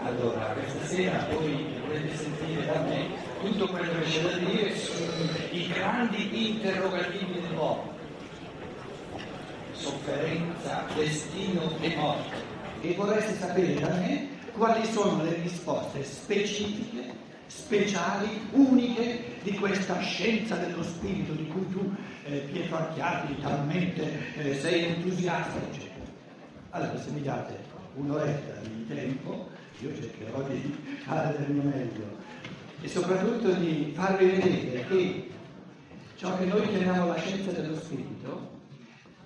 Allora, questa sera voi dovrete sentire da me tutto quello che c'è da dire sui grandi interrogativi dell'uomo. Sofferenza, destino e morte. E vorreste sapere da me quali sono le risposte specifiche, speciali, uniche di questa scienza dello spirito di cui tu, Pietro Archiati, talmente sei entusiasta, eccetera. Allora, se mi date un'oretta di tempo, io cercherò di fare del mio meglio e soprattutto di farvi vedere che ciò che noi chiamiamo la scienza dello spirito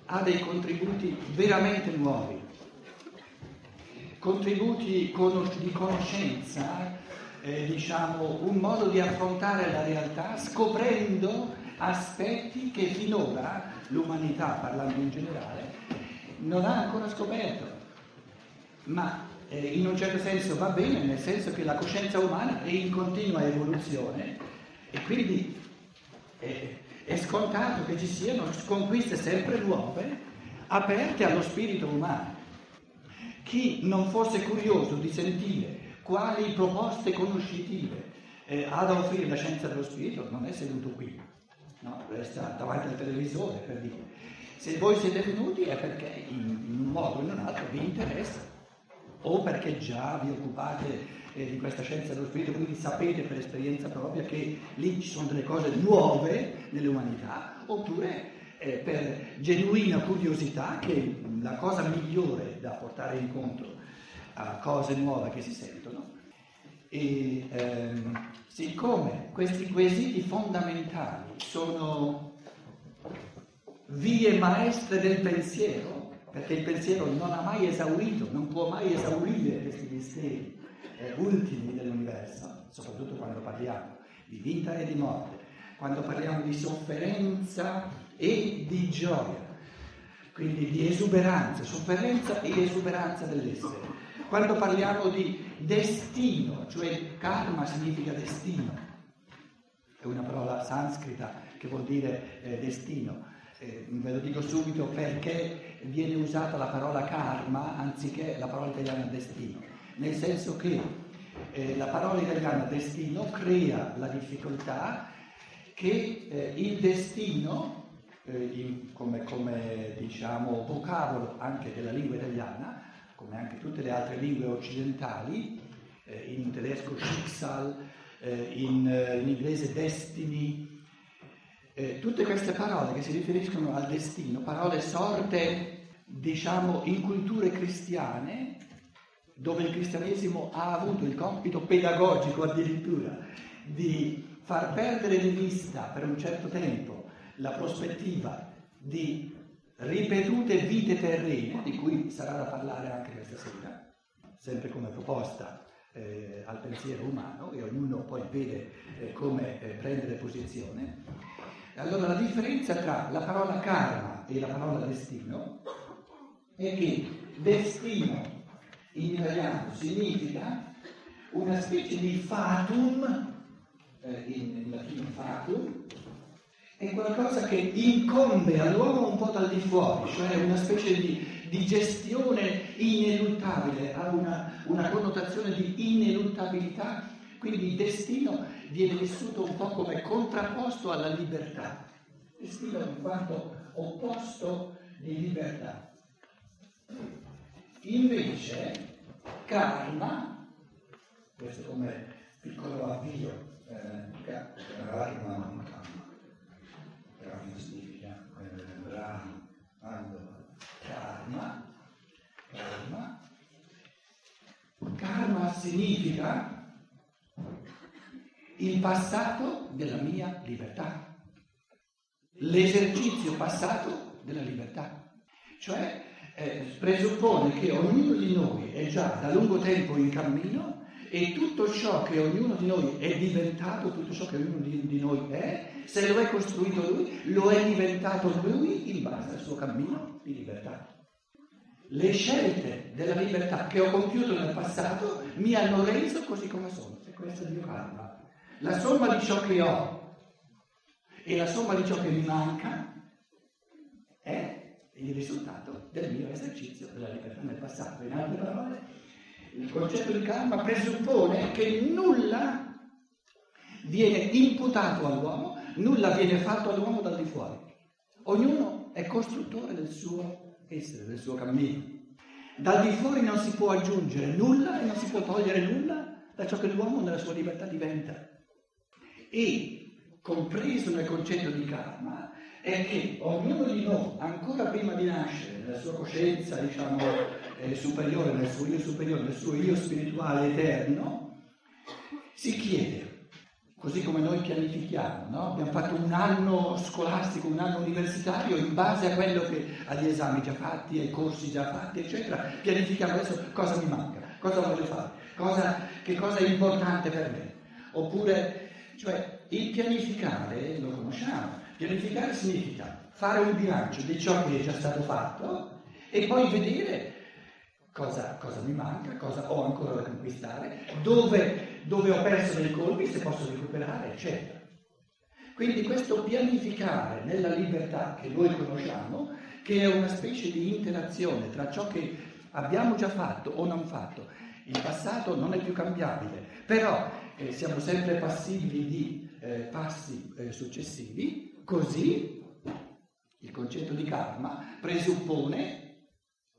ha dei contributi veramente nuovi, contributi di conoscenza, un modo di affrontare la realtà scoprendo aspetti che finora l'umanità, parlando in generale, non ha ancora scoperto, ma in un certo senso va bene, nel senso che la coscienza umana è in continua evoluzione e quindi è scontato che ci siano conquiste sempre nuove aperte allo spirito umano. Chi non fosse curioso di sentire quali proposte conoscitive ha da offrire la scienza dello spirito non è seduto qui, no? Resta davanti al televisore, per dire. Se voi siete venuti è perché in un modo o in un altro vi interessa, o perché già vi occupate di questa scienza dello spirito, quindi sapete per esperienza propria che lì ci sono delle cose nuove nell'umanità, oppure per genuina curiosità, che la cosa migliore da portare incontro a cose nuove che si sentono. E siccome questi quesiti fondamentali sono vie maestre del pensiero, perché il pensiero non ha mai esaurito, non può mai esaurire questi misteri ultimi dell'universo, soprattutto quando parliamo di vita e di morte, quando parliamo di sofferenza e di gioia, quindi di esuberanza, sofferenza e esuberanza dell'essere, quando parliamo di destino, cioè karma significa destino, è una parola sanscrita che vuol dire destino. Ve lo dico subito perché viene usata la parola karma anziché la parola italiana destino, nel senso che la parola italiana destino crea la difficoltà che il destino, come diciamo vocabolo anche della lingua italiana, come anche tutte le altre lingue occidentali, in tedesco Schicksal, in inglese destiny, tutte queste parole che si riferiscono al destino, parole sorte, diciamo, in culture cristiane, dove il cristianesimo ha avuto il compito pedagogico addirittura di far perdere di vista per un certo tempo la prospettiva di ripetute vite terrene, di cui sarà da parlare anche questa sera, sempre come proposta al pensiero umano, e ognuno poi vede come prendere posizione. Allora la differenza tra la parola karma e la parola destino è che destino in italiano significa una specie di fatum, in latino fatum, è qualcosa che incombe all'uomo un po' dal di fuori, cioè una specie di gestione ineluttabile, ha una connotazione di ineluttabilità. Quindi il destino viene vissuto un po' come contrapposto alla libertà. Il destino è un quanto opposto di libertà. Invece, karma, questo come piccolo avvio, karma significa karma significa il passato della mia libertà, l'esercizio passato della libertà, cioè presuppone che ognuno di noi è già da lungo tempo in cammino e tutto ciò che ognuno di noi è diventato, tutto ciò che ognuno di noi è, se lo è costruito lui, lo è diventato lui in base al suo cammino di libertà. Le scelte della libertà che ho compiuto nel passato mi hanno reso così come sono, e questo è il mio karma. La somma di ciò che ho e la somma di ciò che mi manca è il risultato del mio esercizio della libertà nel passato. In altre parole, il concetto di karma presuppone che nulla viene imputato all'uomo, nulla viene fatto all'uomo dal di fuori. Ognuno è costruttore del suo essere, del suo cammino. Dal di fuori non si può aggiungere nulla e non si può togliere nulla da ciò che l'uomo nella sua libertà diventa. E compreso nel concetto di karma è che ognuno di noi, ancora prima di nascere, nella sua coscienza, superiore, nel suo io superiore, nel suo io spirituale eterno, si chiede, così come noi pianifichiamo, no? Abbiamo fatto un anno scolastico, un anno universitario, in base a quello che, agli esami già fatti, ai corsi già fatti, eccetera, pianifichiamo adesso cosa mi manca, cosa voglio fare, che cosa è importante per me. Oppure, cioè, il pianificare, lo conosciamo, pianificare significa fare un bilancio di ciò che è già stato fatto e poi vedere cosa mi manca, cosa ho ancora da conquistare, dove ho perso dei colpi, se posso recuperare, eccetera. Quindi questo pianificare nella libertà che noi conosciamo, che è una specie di interazione tra ciò che abbiamo già fatto o non fatto, il passato non è più cambiabile, però siamo sempre passibili di passi successivi, così il concetto di karma presuppone,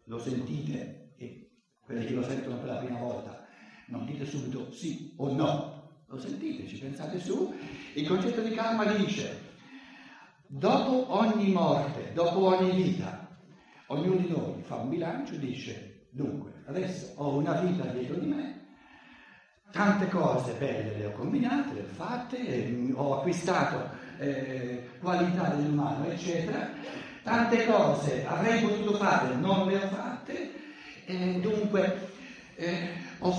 lo sentite e quelli che lo sentono per la prima volta, non dite subito sì o no, lo sentite, ci pensate su. Il concetto di karma dice: dopo ogni morte, dopo ogni vita, ognuno di noi fa un bilancio e dice: dunque, adesso ho una vita dietro di me, tante cose belle le ho combinate, le ho fatte, ho acquistato qualità dell'umano, eccetera, tante cose avrei potuto fare, non le ho fatte, dunque ho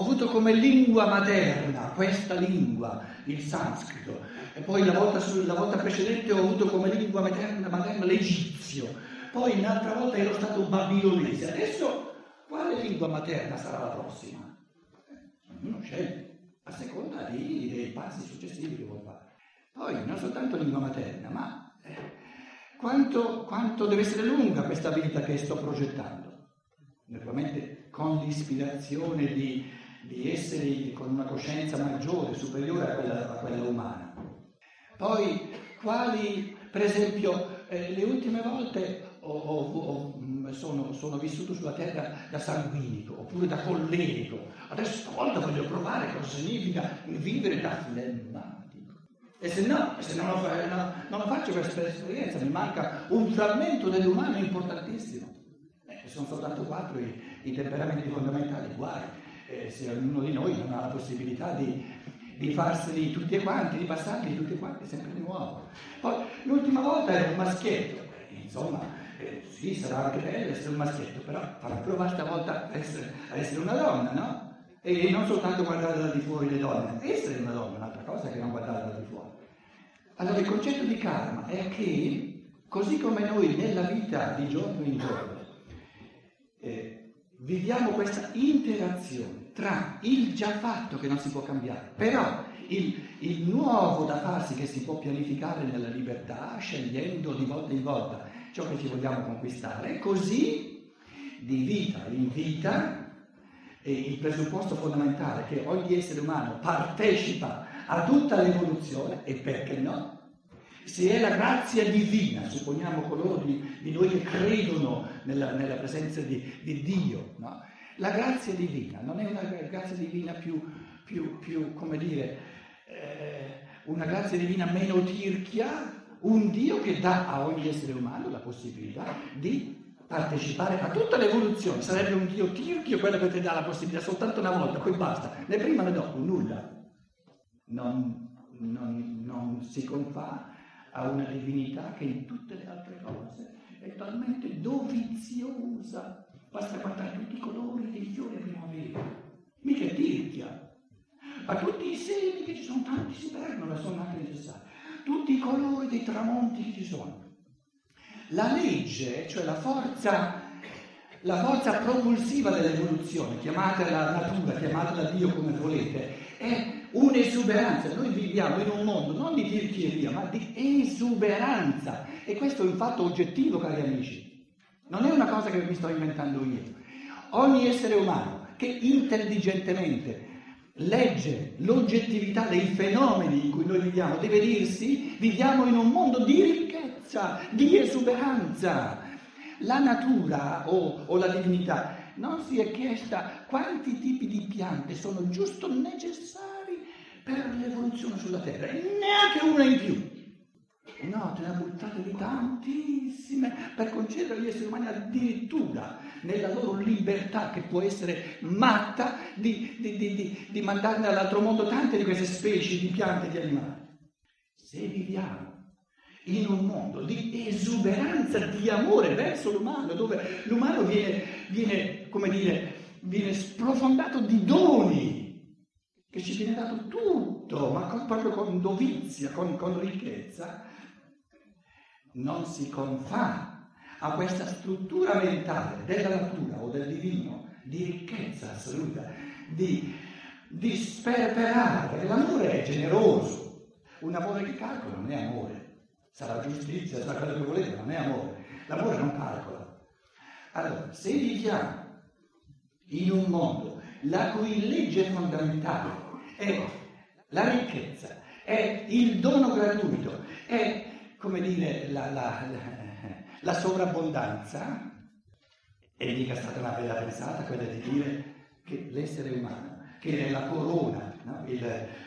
avuto come lingua materna questa lingua, il sanscrito, e poi la volta precedente ho avuto come lingua materna l'egizio, poi un'altra volta ero stato babilonese, adesso quale lingua materna sarà la prossima? Ognuno sceglie a seconda dei passi successivi che vuol fare. Poi non soltanto lingua materna, ma quanto deve essere lunga questa vita che sto progettando? Naturalmente con l'ispirazione di essere con una coscienza maggiore, superiore a quella umana. Poi quali, per esempio, le ultime volte sono vissuto sulla terra da sanguinico oppure da collerico, adesso stavolta voglio provare cosa significa vivere da flemmatico. E se non lo faccio questa esperienza, mi manca un frammento dell'umano importantissimo. Sono soltanto 4 i temperamenti fondamentali, guai se ognuno di noi non ha la possibilità di farseli tutti e quanti, di passarli tutti e quanti sempre di nuovo. Poi l'ultima volta era un maschietto, insomma sì, sarà anche bello essere un maschietto, però farà provare stavolta a essere una donna, no? E non soltanto guardare da di fuori le donne, essere una donna è un'altra cosa che non guardare da di fuori. Allora il concetto di karma è che, così come noi nella vita di giorno in giorno viviamo questa interazione tra il già fatto che non si può cambiare, però il nuovo da farsi che si può pianificare nella libertà, scegliendo di volta ciò che ci vogliamo conquistare, così di vita in vita, e il presupposto fondamentale che ogni essere umano partecipa a tutta l'evoluzione, e perché no? Se è la grazia divina, supponiamo coloro di noi che credono nella presenza di Dio, no? La grazia divina non è una grazia divina più come dire, una grazia divina meno tirchia, un Dio che dà a ogni essere umano la possibilità di partecipare a tutta l'evoluzione. Sarebbe un Dio tirchio quello che ti dà la possibilità soltanto una volta, poi basta, né prima né dopo, nulla. Non si confà a una divinità che in tutte le altre cose è talmente doviziosa, basta guardare tutti i colori dei fiori che abbiamo avuto, mica è tirchia, ma tutti i semi che ci sono, tanti si perdono, sono anche necessari, tutti i colori dei tramonti che ci sono. La legge, cioè la forza propulsiva dell'evoluzione, chiamatela natura, chiamatela Dio come volete, è un'esuberanza. Noi viviamo in un mondo non di tirchieria ma di esuberanza, e questo è un fatto oggettivo, cari amici, non è una cosa che mi sto inventando io. Ogni essere umano che intelligentemente legge l'oggettività dei fenomeni in cui noi viviamo, deve dirsi: viviamo in un mondo di ricchezza, di esuberanza. La natura o la divinità non si è chiesta quanti tipi di piante sono giusto necessari per l'evoluzione sulla Terra, e neanche una in più. No, te ne ha buttate di tantissime per concedere agli esseri umani, addirittura nella loro libertà, che può essere matta, di mandarne all'altro mondo tante di queste specie di piante e di animali. Se viviamo in un mondo di esuberanza, di amore verso l'umano, dove l'umano viene sprofondato di doni, che ci viene dato tutto, ma proprio con dovizia, con ricchezza, non si confà a questa struttura mentale della natura o del divino di ricchezza assoluta, di sperperare. L'amore è generoso, un amore che calcola non è amore, sarà giustizia, sarà quello che volete, ma non è amore, l'amore non calcola. Allora, se viviamo in un mondo la cui legge fondamentale è la ricchezza, è il dono gratuito, è, la sovrabbondanza, e mica è stata una bella pensata quella di dire che l'essere umano, che è la corona, no?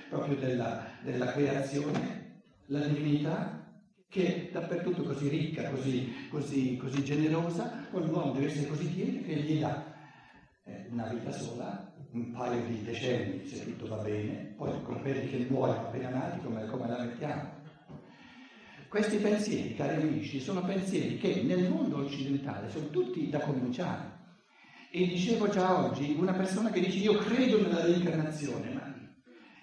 Proprio della creazione, la divinità, che è dappertutto così ricca, così generosa, con l'uomo deve essere così pieno che gli dà una vita sola, un paio di decenni se tutto va bene, poi con quelli che muoiono appena nati come la mettiamo. Questi pensieri, cari amici, sono pensieri che nel mondo occidentale sono tutti da cominciare. E dicevo già oggi, una persona che dice io credo nella reincarnazione, ma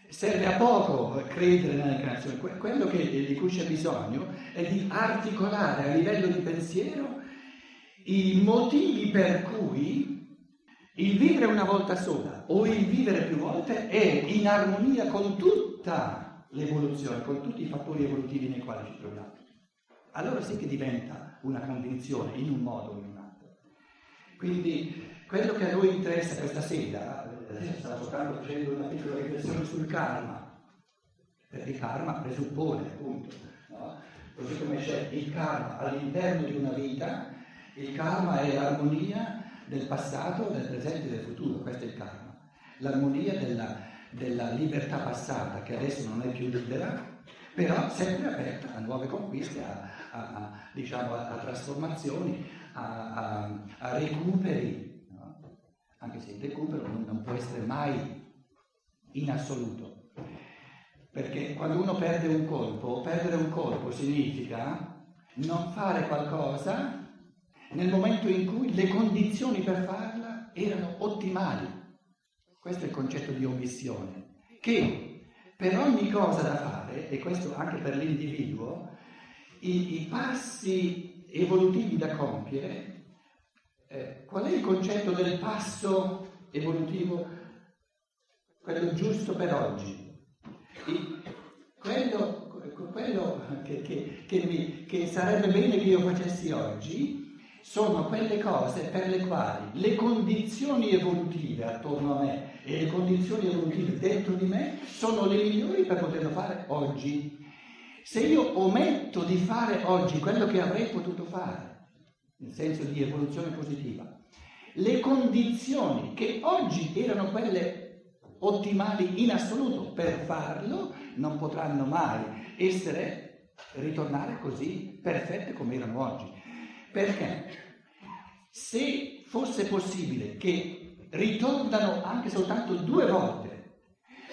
serve a poco credere nella reincarnazione. Quello di cui c'è bisogno è di articolare a livello di pensiero i motivi per cui il vivere una volta sola o il vivere più volte è in armonia con tutta l'evoluzione, con tutti i fattori evolutivi nei quali ci troviamo. Allora sì che diventa una convinzione in un modo o in un altro. Quindi quello che a noi interessa questa sera, adesso stavo soltanto facendo una piccola riflessione sul karma, perché il karma presuppone, appunto, no? Così come c'è il karma all'interno di una vita, il karma è l'armonia del passato, del presente e del futuro. Questo è il karma, l'armonia della libertà passata, che adesso non è più libera, però sempre aperta a nuove conquiste, a trasformazioni, a recuperi, no? Anche se il recupero non può essere mai in assoluto, perché quando uno perde un colpo, perdere un colpo significa non fare qualcosa nel momento in cui le condizioni per farla erano ottimali. Questo è il concetto di omissione, che per ogni cosa da fare, e questo anche per l'individuo, i passi evolutivi da compiere, qual è il concetto del passo evolutivo, quello giusto per oggi? Quello che sarebbe bene che io facessi oggi, sono quelle cose per le quali le condizioni evolutive attorno a me e le condizioni evolutive dentro di me sono le migliori per poterlo fare oggi. Se io ometto di fare oggi quello che avrei potuto fare, nel senso di evoluzione positiva, le condizioni che oggi erano quelle ottimali in assoluto per farlo non potranno mai ritornare così perfette come erano oggi. Perché se fosse possibile che ritornano anche soltanto 2 volte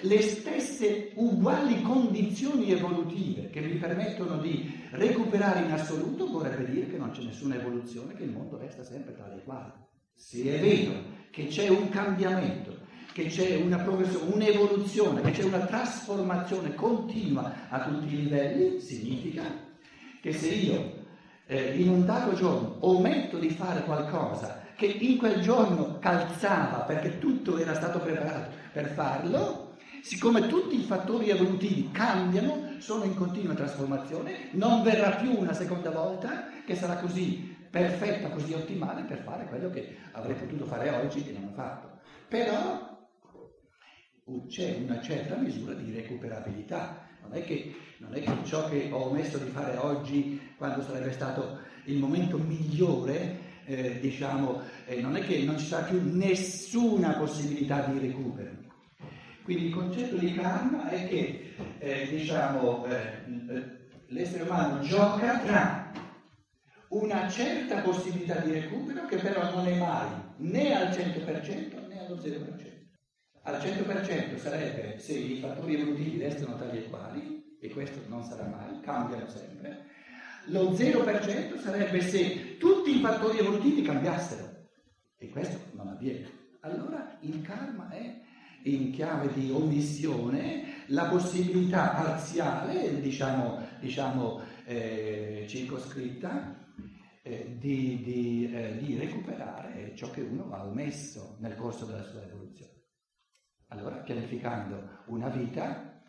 le stesse uguali condizioni evolutive che mi permettono di recuperare in assoluto, vorrebbe dire che non c'è nessuna evoluzione, che il mondo resta sempre tale e quale. Se è vero che c'è un cambiamento, che c'è una progressione, un'evoluzione, che c'è una trasformazione continua a tutti i livelli, significa che se io in un dato giorno ometto di fare qualcosa che in quel giorno calzava perché tutto era stato preparato per farlo, siccome tutti i fattori evolutivi cambiano, sono in continua trasformazione, non verrà più una seconda volta che sarà così perfetta, così ottimale per fare quello che avrei potuto fare oggi e non ho fatto. però c'è una certa misura di recuperabilità. Non è che ciò che ho omesso di fare oggi, quando sarebbe stato il momento migliore, non è che non ci sarà più nessuna possibilità di recupero. Quindi il concetto di karma è che l'essere umano gioca tra una certa possibilità di recupero, che però non è mai né al 100% né allo 0%. Al 100% sarebbe se i fattori evolutivi restano tali e quali, e questo non sarà mai, cambiano sempre. Lo 0% sarebbe se tutti i fattori evolutivi cambiassero, e questo non avviene. Allora il karma è, in chiave di omissione, la possibilità parziale, circoscritta, di recuperare ciò che uno ha omesso nel corso della sua evoluzione. Allora, pianificando una vita,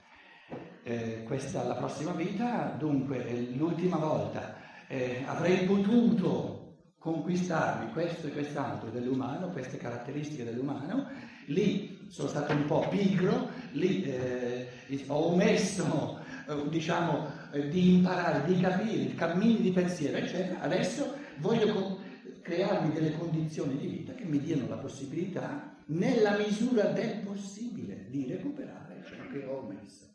la prossima vita, dunque, è l'ultima volta, avrei potuto conquistarmi questo e quest'altro dell'umano, queste caratteristiche dell'umano, lì sono stato un po' pigro, lì ho omesso, di imparare, di capire, cammini di pensiero, eccetera. Adesso voglio crearmi delle condizioni di vita che mi diano la possibilità, nella misura del possibile, di recuperare ciò che ho omesso.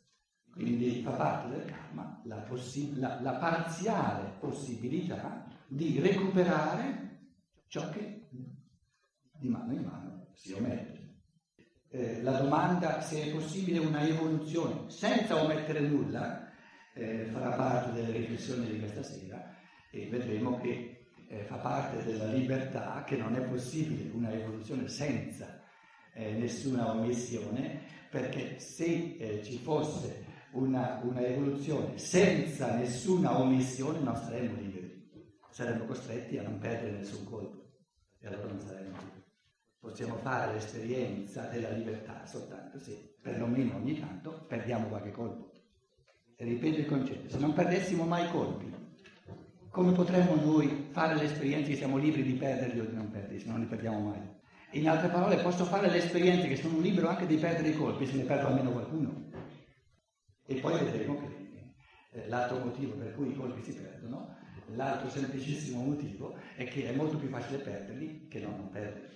Quindi fa parte del karma la parziale possibilità di recuperare ciò che di mano in mano si omette. La domanda se è possibile una evoluzione senza omettere nulla farà parte delle riflessioni di questa sera, e vedremo che fa parte della libertà che non è possibile una evoluzione senza nessuna omissione, perché se ci fosse una evoluzione senza nessuna omissione non saremmo liberi, saremmo costretti a non perdere nessun colpo, e allora non saremmo liberi. Possiamo fare l'esperienza della libertà soltanto se perlomeno ogni tanto perdiamo qualche colpo. E ripeto il concetto: se non perdessimo mai colpi, come potremmo noi fare l'esperienza che siamo liberi di perderli o di non perderli, se non li perdiamo mai? In altre parole, posso fare l'esperienza che sono libero anche di perdere i colpi, se ne perdo almeno qualcuno. E poi vedremo che l'altro motivo per cui i colpi si perdono, l'altro semplicissimo motivo, è che è molto più facile perderli che non perderli.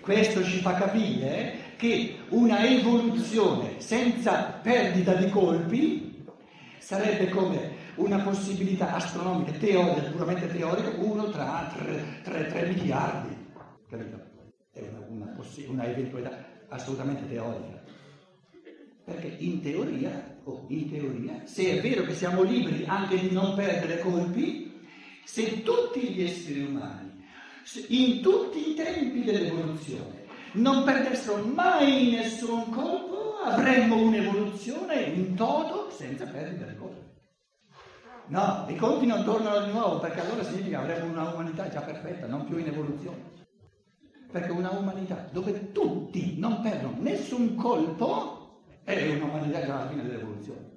Questo ci fa capire che una evoluzione senza perdita di colpi sarebbe come una possibilità astronomica, teorica, puramente teorica, uno tra 3 miliardi. Capito? È una eventualità assolutamente teorica, perché in teoria, se è vero che siamo liberi anche di non perdere colpi, se tutti gli esseri umani in tutti i tempi dell'evoluzione non perdessero mai nessun colpo, avremmo un'evoluzione in toto senza perdere colpi. No, i colpi non tornano di nuovo, perché allora significa che avremmo una umanità già perfetta, non più in evoluzione. Perché una umanità dove tutti non perdono nessun colpo è un'umanità già alla fine dell'evoluzione.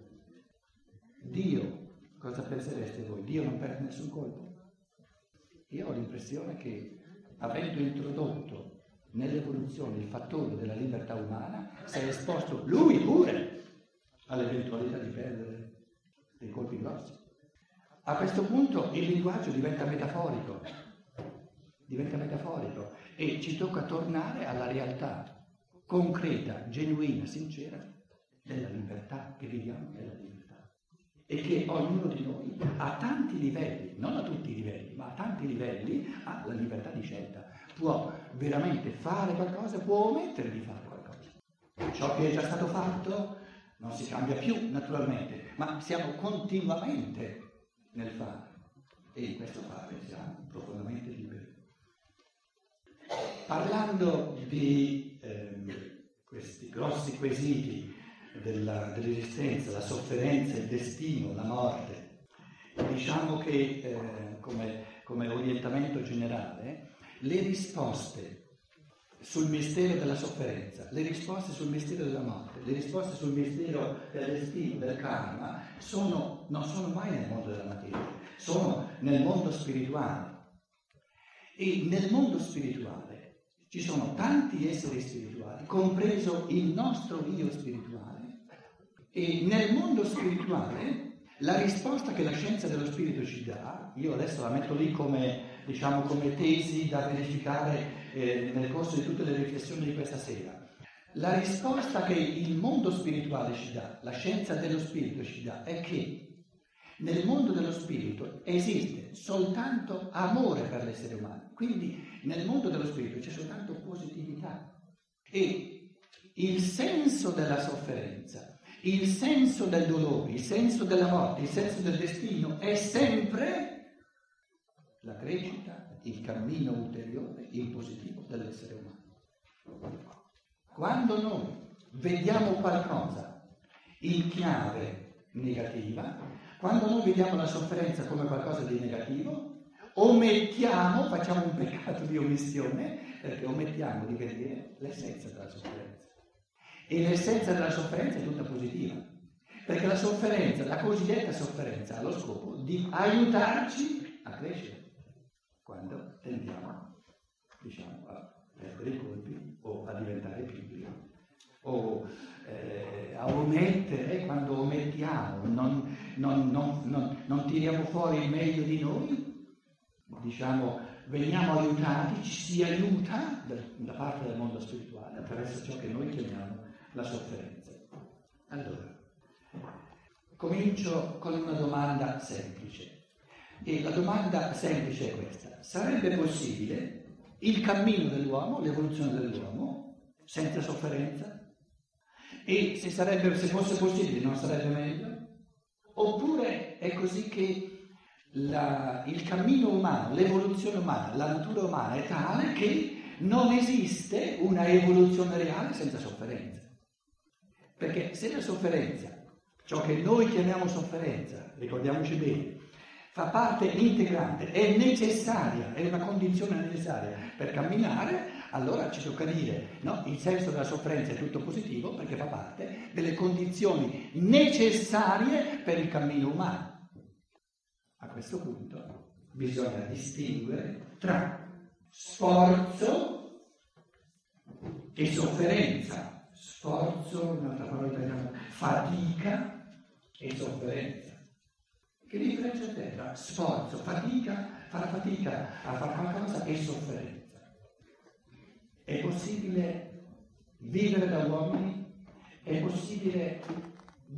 Dio, cosa pensereste voi? Dio non perde nessun colpo? Io ho l'impressione che, avendo introdotto nell'evoluzione il fattore della libertà umana, si è esposto lui pure all'eventualità di perdere dei colpi grossi. A questo punto il linguaggio diventa metaforico e ci tocca tornare alla realtà concreta, genuina, sincera della libertà che viviamo nella libertà, e che ognuno di noi a tanti livelli, non a tutti i livelli, ma a tanti livelli ha la libertà di scelta, può veramente fare qualcosa, può omettere di fare qualcosa. Ciò che è già stato fatto non si cambia più naturalmente, ma siamo continuamente nel fare, e in questo fare siamo profondamente liberi. Parlando di questi grossi quesiti dell'esistenza, la sofferenza, il destino, la morte, diciamo che come orientamento generale, le risposte sul mistero della sofferenza, le risposte sul mistero della morte, le risposte sul mistero del destino, del karma, non sono mai nel mondo della materia, sono nel mondo spirituale. E nel mondo spirituale ci sono tanti esseri spirituali, compreso il nostro io spirituale, e nel mondo spirituale la risposta che la scienza dello spirito ci dà, io adesso la metto lì come, diciamo, come tesi da verificare nel corso di tutte le riflessioni di questa sera, la risposta che il mondo spirituale ci dà, la scienza dello spirito ci dà, è che nel mondo dello spirito esiste soltanto amore per l'essere umano, quindi nel mondo dello spirito c'è soltanto positività, e il senso della sofferenza, il senso del dolore, il senso della morte, il senso del destino è sempre la crescita, il cammino ulteriore, il positivo dell'essere umano. Quando noi vediamo qualcosa in chiave negativa, quando noi vediamo la sofferenza come qualcosa di negativo, omettiamo, facciamo un peccato di omissione, perché omettiamo di vedere l'essenza della sofferenza. E l'essenza della sofferenza è tutta positiva, perché la sofferenza, la cosiddetta sofferenza, ha lo scopo di aiutarci a crescere quando tendiamo, diciamo, a perdere i colpi o a diventare pigri o a omettere. Quando omettiamo, non tiriamo fuori il meglio di noi, diciamo, veniamo aiutati, ci si aiuta da parte del mondo spirituale attraverso ciò che noi chiamiamo la sofferenza. Allora, comincio con una domanda semplice, e la domanda semplice è questa: sarebbe possibile il cammino dell'uomo, l'evoluzione dell'uomo, senza sofferenza? E se fosse possibile, non sarebbe meglio? Oppure è così che il cammino umano, l'evoluzione umana, la natura umana è tale che non esiste una evoluzione reale senza sofferenza? Perché se la sofferenza, ciò che noi chiamiamo sofferenza, ricordiamoci bene, fa parte integrante, è necessaria, è una condizione necessaria per camminare, allora ci tocca dire, no, il senso della sofferenza è tutto positivo perché fa parte delle condizioni necessarie per il cammino umano. A questo punto bisogna distinguere tra sforzo e sofferenza. Sforzo, un'altra parola italiana, fatica e sofferenza. Che differenza c'è tra sforzo, fatica, far fatica a fare qualcosa e sofferenza? È possibile vivere da uomini? È possibile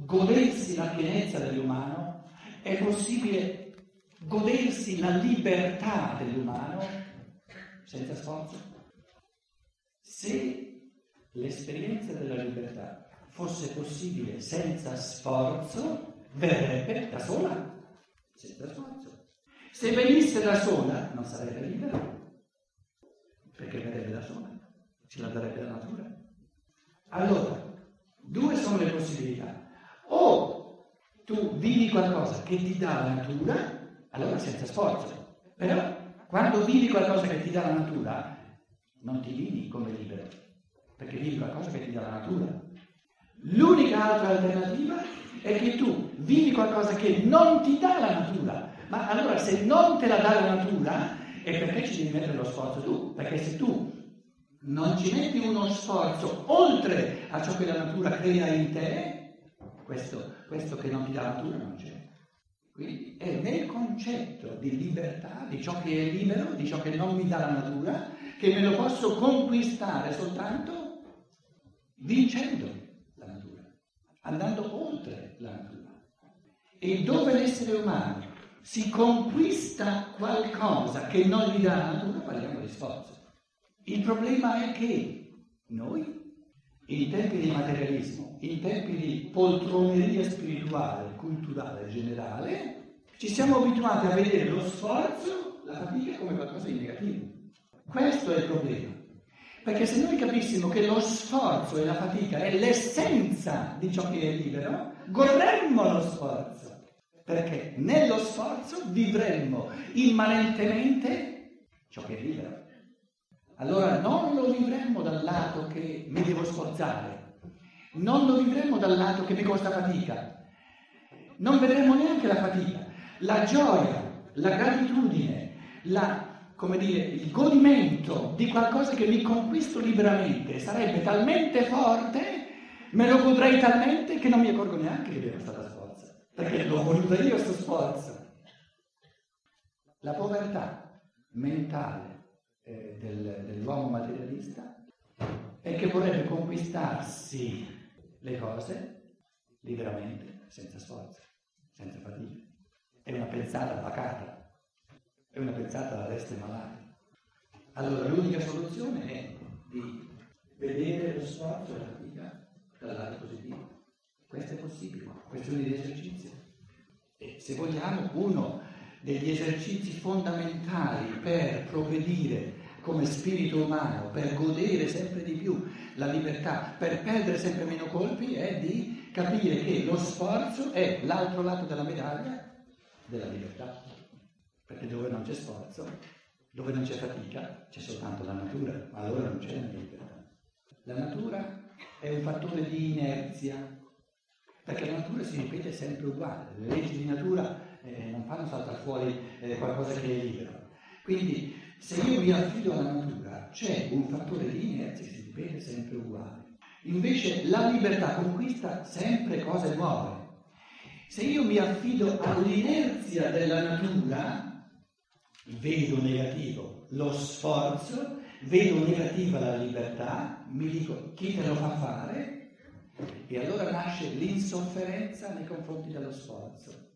godersi la pienezza dell'umano? È possibile godersi la libertà dell'umano senza sforzo? Se l'esperienza della libertà fosse possibile senza sforzo, verrebbe da sola, senza sforzo. Se venisse da sola non sarebbe libera, perché verrebbe da sola, ce la darebbe la natura. Allora, due sono le possibilità: o tu vivi qualcosa che ti dà la natura, allora senza sforzo, però quando vivi qualcosa che ti dà la natura non ti vivi come libero, perché vivi qualcosa che ti dà la natura. L'unica altra alternativa è che tu vivi qualcosa che non ti dà la natura. Ma allora, se non te la dà la natura, è perché ci devi mettere lo sforzo tu? Perché se tu non ci metti uno sforzo oltre a ciò che la natura crea in te, questo che non ti dà la natura non c'è. Quindi è nel concetto di libertà, di ciò che è libero, di ciò che non mi dà la natura, che me lo posso conquistare soltanto vincendo la natura, andando oltre la natura. E dove l'essere umano si conquista qualcosa che non gli dà la natura, parliamo di sforzo. Il problema è che noi, in tempi di materialismo, in tempi di poltroneria spirituale, culturale, generale, ci siamo abituati a vedere lo sforzo, la fatica, come qualcosa di negativo. Questo è il problema, perché se noi capissimo che lo sforzo e la fatica è l'essenza di ciò che è libero, godremmo lo sforzo, perché nello sforzo vivremmo immanentemente ciò che è libero. Allora non lo vivremmo dal lato che mi devo sforzare, non lo vivremmo dal lato che mi costa fatica, non vedremo neanche la fatica, la gioia, la gratitudine, la come dire, il godimento di qualcosa che mi conquisto liberamente sarebbe talmente forte, me lo godrei talmente che non mi accorgo neanche che era stata sforza, perché l'ho voluto io sto sforzo. La povertà mentale dell'uomo materialista è che vorrebbe conquistarsi le cose liberamente, senza sforzo, senza fatica. È una pensata pacata, è una pensata da reste malata. Allora l'unica soluzione è di vedere lo sforzo e la fatica dal lato positivo. Questo è possibile, questione di esercizio. E se vogliamo, uno degli esercizi fondamentali per progredire come spirito umano, per godere sempre di più la libertà, per perdere sempre meno colpi, è di capire che lo sforzo è l'altro lato della medaglia della libertà. Perché dove non c'è sforzo, dove non c'è fatica, c'è soltanto la natura, ma allora non c'è la libertà. La natura è un fattore di inerzia, perché la natura si ripete sempre uguale, le leggi di natura non fanno saltare fuori qualcosa che è libero. Quindi se io mi affido alla natura c'è un fattore di inerzia che si ripete sempre uguale. Invece la libertà conquista sempre cose nuove. Se io mi affido all'inerzia della natura, vedo negativo lo sforzo, vedo negativa la libertà, mi dico chi te lo fa fare, e allora nasce l'insofferenza nei confronti dello sforzo.